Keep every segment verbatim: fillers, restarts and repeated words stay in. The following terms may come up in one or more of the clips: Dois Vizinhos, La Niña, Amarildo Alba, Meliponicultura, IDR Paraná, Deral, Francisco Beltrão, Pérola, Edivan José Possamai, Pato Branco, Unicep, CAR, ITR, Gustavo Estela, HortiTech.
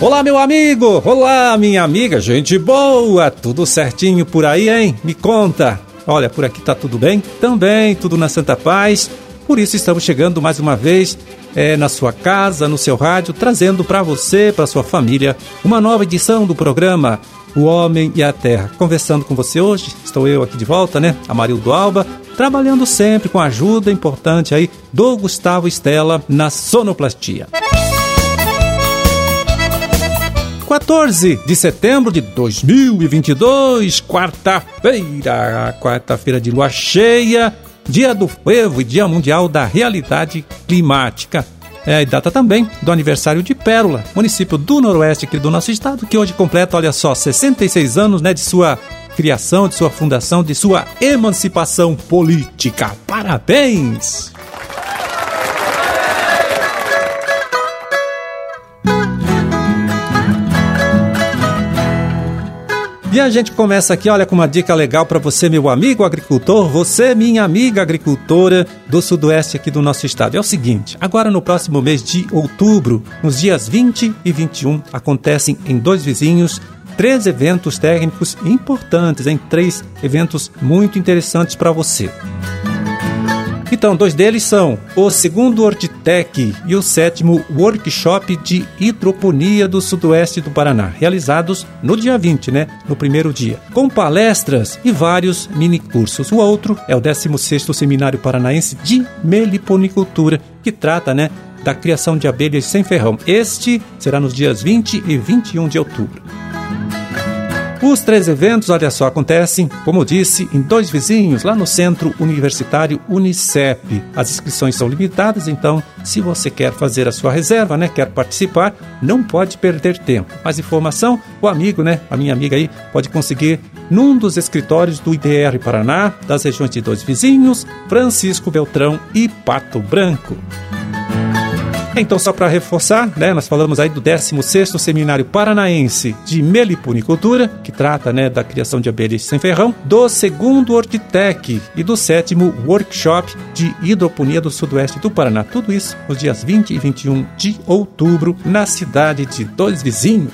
Olá, meu amigo! Olá, minha amiga! Gente boa! Tudo certinho por aí, hein? Me conta! Olha, por aqui tá tudo bem? Também, tudo na santa paz. Por isso estamos chegando mais uma vez é, na sua casa, no seu rádio, trazendo para você, para sua família, uma nova edição do programa O Homem e a Terra. Conversando com você hoje, estou eu aqui de volta, né? Amarildo Alba, trabalhando sempre com a ajuda importante aí do Gustavo Estela na sonoplastia. quatorze de setembro de dois mil e vinte e dois, quarta-feira, quarta-feira de lua cheia, Dia do Frevo e Dia Mundial da Realidade Climática. É, e data também do aniversário de Pérola, município do noroeste aqui do nosso estado, que hoje completa, olha só, sessenta e seis anos, né, de sua criação, de sua fundação, de sua emancipação política. Parabéns! E a gente começa aqui, olha, com uma dica legal para você, meu amigo agricultor, você, minha amiga agricultora do sudoeste aqui do nosso estado. É o seguinte, agora no próximo mês de outubro, nos dias vinte e vinte e um, acontecem em Dois Vizinhos três eventos técnicos importantes, hein? Três eventos muito interessantes para você. Então, dois deles são o segundo HortiTech e o sétimo Workshop de Hidroponia do Sudoeste do Paraná, realizados no dia vinte, né? No primeiro dia, com palestras e vários minicursos. O outro é o décimo sexto Seminário Paranaense de Meliponicultura, que trata, né, da criação de abelhas sem ferrão. Este será nos dias vinte e vinte e um de outubro. Os três eventos, olha só, acontecem, como eu disse, em Dois Vizinhos, lá no Centro Universitário Unicep. As inscrições são limitadas, então, se você quer fazer a sua reserva, né, quer participar, não pode perder tempo. Mais informação, o amigo, né, a minha amiga aí, pode conseguir num dos escritórios do I D R Paraná, das regiões de Dois Vizinhos, Francisco Beltrão e Pato Branco. Então, só para reforçar, né, nós falamos aí do décimo sexto Seminário Paranaense de Meliponicultura, que trata, né, da criação de abelhas sem ferrão, do segundo HortiTech e do sétimo Workshop de Hidroponia do Sudoeste do Paraná. Tudo isso nos dias vinte e vinte e um de outubro, na cidade de Dois Vizinhos.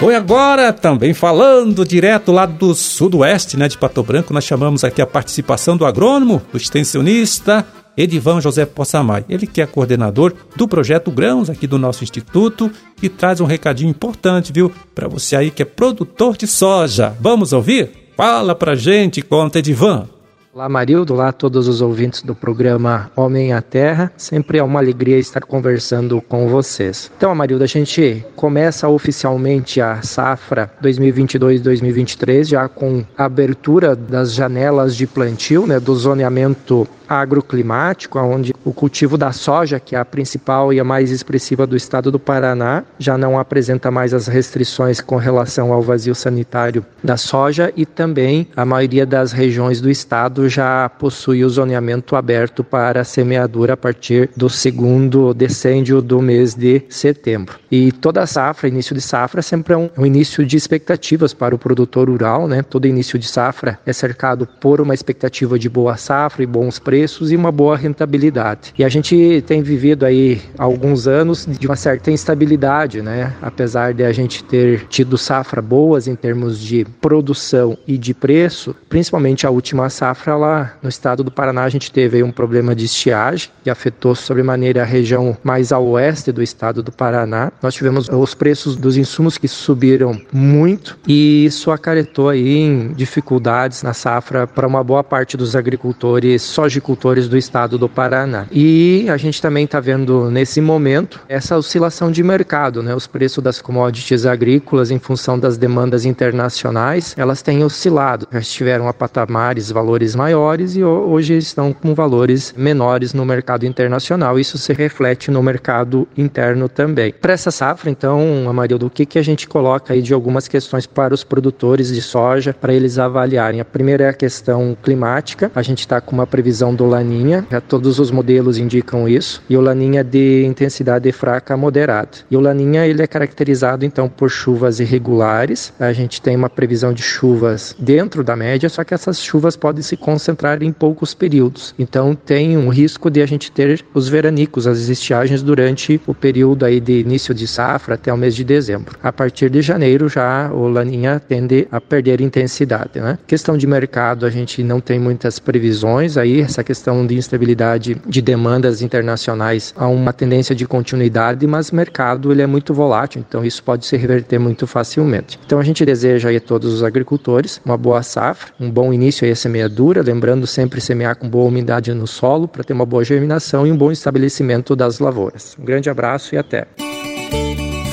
Foi agora, também falando direto lá do sudoeste, né, de Pato Branco, nós chamamos aqui a participação do agrônomo, do extensionista Edivan José Possamai. Ele que é coordenador do projeto Grãos aqui do nosso instituto e traz um recadinho importante, viu, para você aí que é produtor de soja. Vamos ouvir? Fala pra gente, conta, Edivan. Olá, Marildo, olá a todos os ouvintes do programa Homem à Terra. Sempre é uma alegria estar conversando com vocês. Então, Marildo, a gente começa oficialmente a safra dois mil e vinte e dois, dois mil e vinte e três, já com a abertura das janelas de plantio, né, do zoneamento agroclimático, onde o cultivo da soja, que é a principal e a mais expressiva do estado do Paraná, já não apresenta mais as restrições com relação ao vazio sanitário da soja, e também a maioria das regiões do estado já possui o zoneamento aberto para a semeadura a partir do segundo decêndio do mês de setembro. E toda a safra, início de safra, sempre é um, um início de expectativas para o produtor rural, né? Todo início de safra é cercado por uma expectativa de boa safra e bons preços preços e uma boa rentabilidade. E a gente tem vivido aí alguns anos de uma certa instabilidade, né? Apesar de a gente ter tido safra boas em termos de produção e de preço, principalmente a última safra lá no estado do Paraná, a gente teve aí um problema de estiagem que afetou sobremaneira a região mais a oeste do estado do Paraná. Nós tivemos os preços dos insumos que subiram muito e isso acarretou aí em dificuldades na safra para uma boa parte dos agricultores sojicultores do estado do Paraná. E a gente também está vendo nesse momento essa oscilação de mercado, né? Os preços das commodities agrícolas em função das demandas internacionais, elas têm oscilado. Já estiveram a patamares, valores maiores e hoje estão com valores menores no mercado internacional. Isso se reflete no mercado interno também. Para essa safra, então, Amarildo, o que, que a gente coloca aí de algumas questões para os produtores de soja, para eles avaliarem? A primeira é a questão climática. A gente está com uma previsão evolução do La Niña, já todos os modelos indicam isso, e o La Niña de intensidade fraca a moderada. E o La Niña ele é caracterizado então por chuvas irregulares, a gente tem uma previsão de chuvas dentro da média, só que essas chuvas podem se concentrar em poucos períodos, então tem um risco de a gente ter os veranicos, as estiagens durante o período aí de início de safra até o mês de dezembro. A partir de janeiro já o La Niña tende a perder intensidade, né? Questão de mercado, a gente não tem muitas previsões aí, essa questão de instabilidade de demandas internacionais há uma tendência de continuidade, mas o mercado ele é muito volátil, então isso pode se reverter muito facilmente. Então a gente deseja aí a todos os agricultores uma boa safra, um bom início aí a semeadura, lembrando sempre semear com boa umidade no solo para ter uma boa germinação e um bom estabelecimento das lavouras. Um grande abraço e até!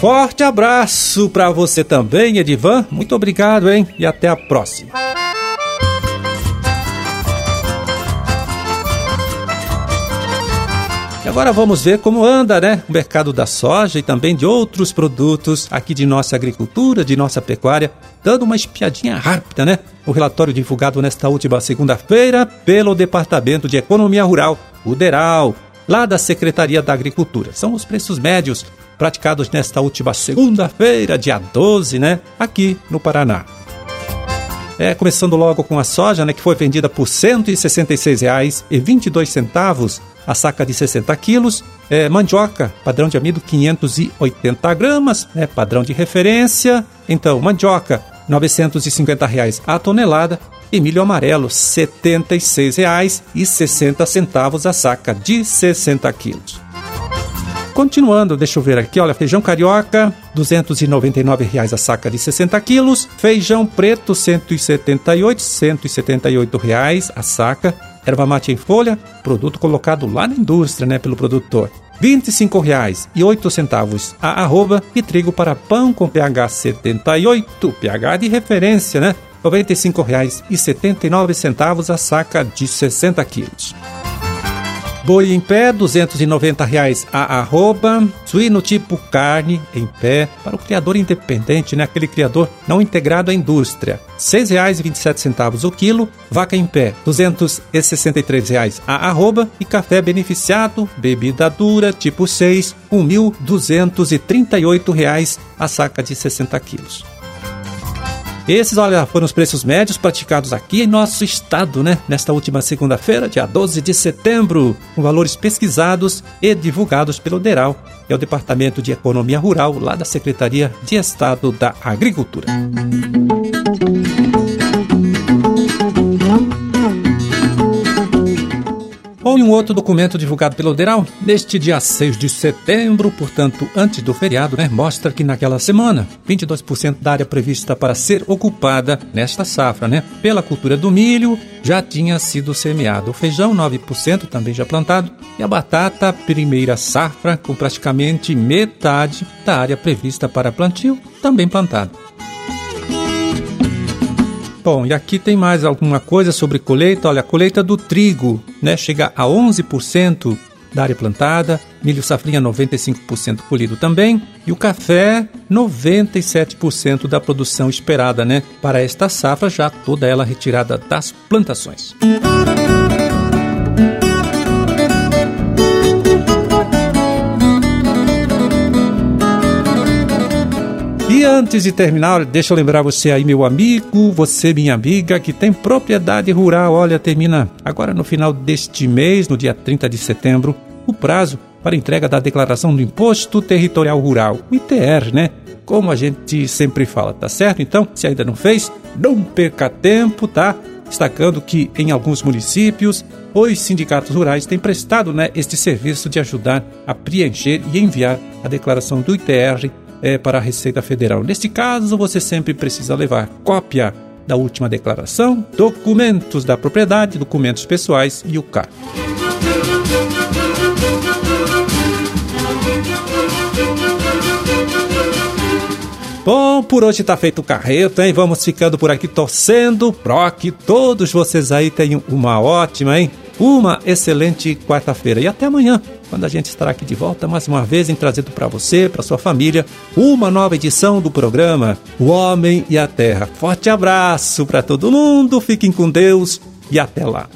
Forte abraço para você também, Edivan. Muito obrigado, hein? E até a próxima. E agora vamos ver como anda, né, o mercado da soja e também de outros produtos aqui de nossa agricultura, de nossa pecuária, dando uma espiadinha rápida, né? O relatório divulgado nesta última segunda-feira pelo Departamento de Economia Rural, o Deral, lá da Secretaria da Agricultura. São os preços médios praticados nesta última segunda-feira, dia doze, né, aqui no Paraná. É, começando logo com a soja, né, que foi vendida por cento e sessenta e seis reais e vinte e dois centavos a saca de sessenta quilos. É, mandioca, padrão de amido, quinhentos e oitenta gramas, né, padrão de referência. Então, mandioca, novecentos e cinquenta reais a tonelada. E milho amarelo, setenta e seis reais e sessenta centavos a saca de sessenta quilos. Continuando, deixa eu ver aqui, olha, feijão carioca, duzentos e noventa e nove reais a saca de sessenta quilos. Feijão preto, cento e setenta e oito reais a saca. Erva mate em folha, produto colocado lá na indústria, né, pelo produtor, vinte e cinco reais e oito centavos a arroba. E trigo para pão com pH setenta e oito, pH de referência, né, noventa e cinco reais e setenta e nove centavos a saca de sessenta quilos. Boi em pé, duzentos e noventa reais a arroba. Suíno tipo carne em pé, para o criador independente, né? Aquele criador não integrado à indústria, seis reais e vinte e sete centavos o quilo. Vaca em pé, duzentos e sessenta e três reais a arroba. E café beneficiado, bebida dura, tipo seis, mil duzentos e trinta e oito reais a saca de sessenta quilos. Esses, olha, foram os preços médios praticados aqui em nosso estado, né? Nesta última segunda-feira, dia doze de setembro, com valores pesquisados e divulgados pelo Deral, que é o Departamento de Economia Rural, lá da Secretaria de Estado da Agricultura. Bom, e um outro documento divulgado pelo Deral, neste dia seis de setembro, portanto, antes do feriado, né, mostra que naquela semana, vinte e dois por cento da área prevista para ser ocupada nesta safra, né, pela cultura do milho, já tinha sido semeado. O feijão, nove por cento, também já plantado. E a batata, primeira safra, com praticamente metade da área prevista para plantio, também plantada. Bom, e aqui tem mais alguma coisa sobre colheita. Olha, a colheita do trigo, né, chega a onze por cento da área plantada, milho safrinha noventa e cinco por cento colhido também, e o café noventa e sete por cento da produção esperada, né, para esta safra, já toda ela retirada das plantações. Antes de terminar, deixa eu lembrar você aí, meu amigo, você, minha amiga, que tem propriedade rural. Olha, termina agora no final deste mês, no dia trinta de setembro, o prazo para entrega da declaração do Imposto Territorial Rural, o I T R, né? Como a gente sempre fala, tá certo? Então, se ainda não fez, não perca tempo, tá? Destacando que em alguns municípios, os sindicatos rurais têm prestado, né, este serviço de ajudar a preencher e enviar a declaração do I T R É para a Receita Federal. Neste caso, você sempre precisa levar cópia da última declaração, documentos da propriedade, documentos pessoais e o C A R. Bom, por hoje está feito o carreto, hein? Vamos ficando por aqui torcendo para que todos vocês aí tenham uma ótima, hein? Uma excelente quarta-feira e até amanhã, quando a gente estará aqui de volta mais uma vez em trazendo para você, para sua família, uma nova edição do programa O Homem e a Terra. Forte abraço para todo mundo, fiquem com Deus e até lá.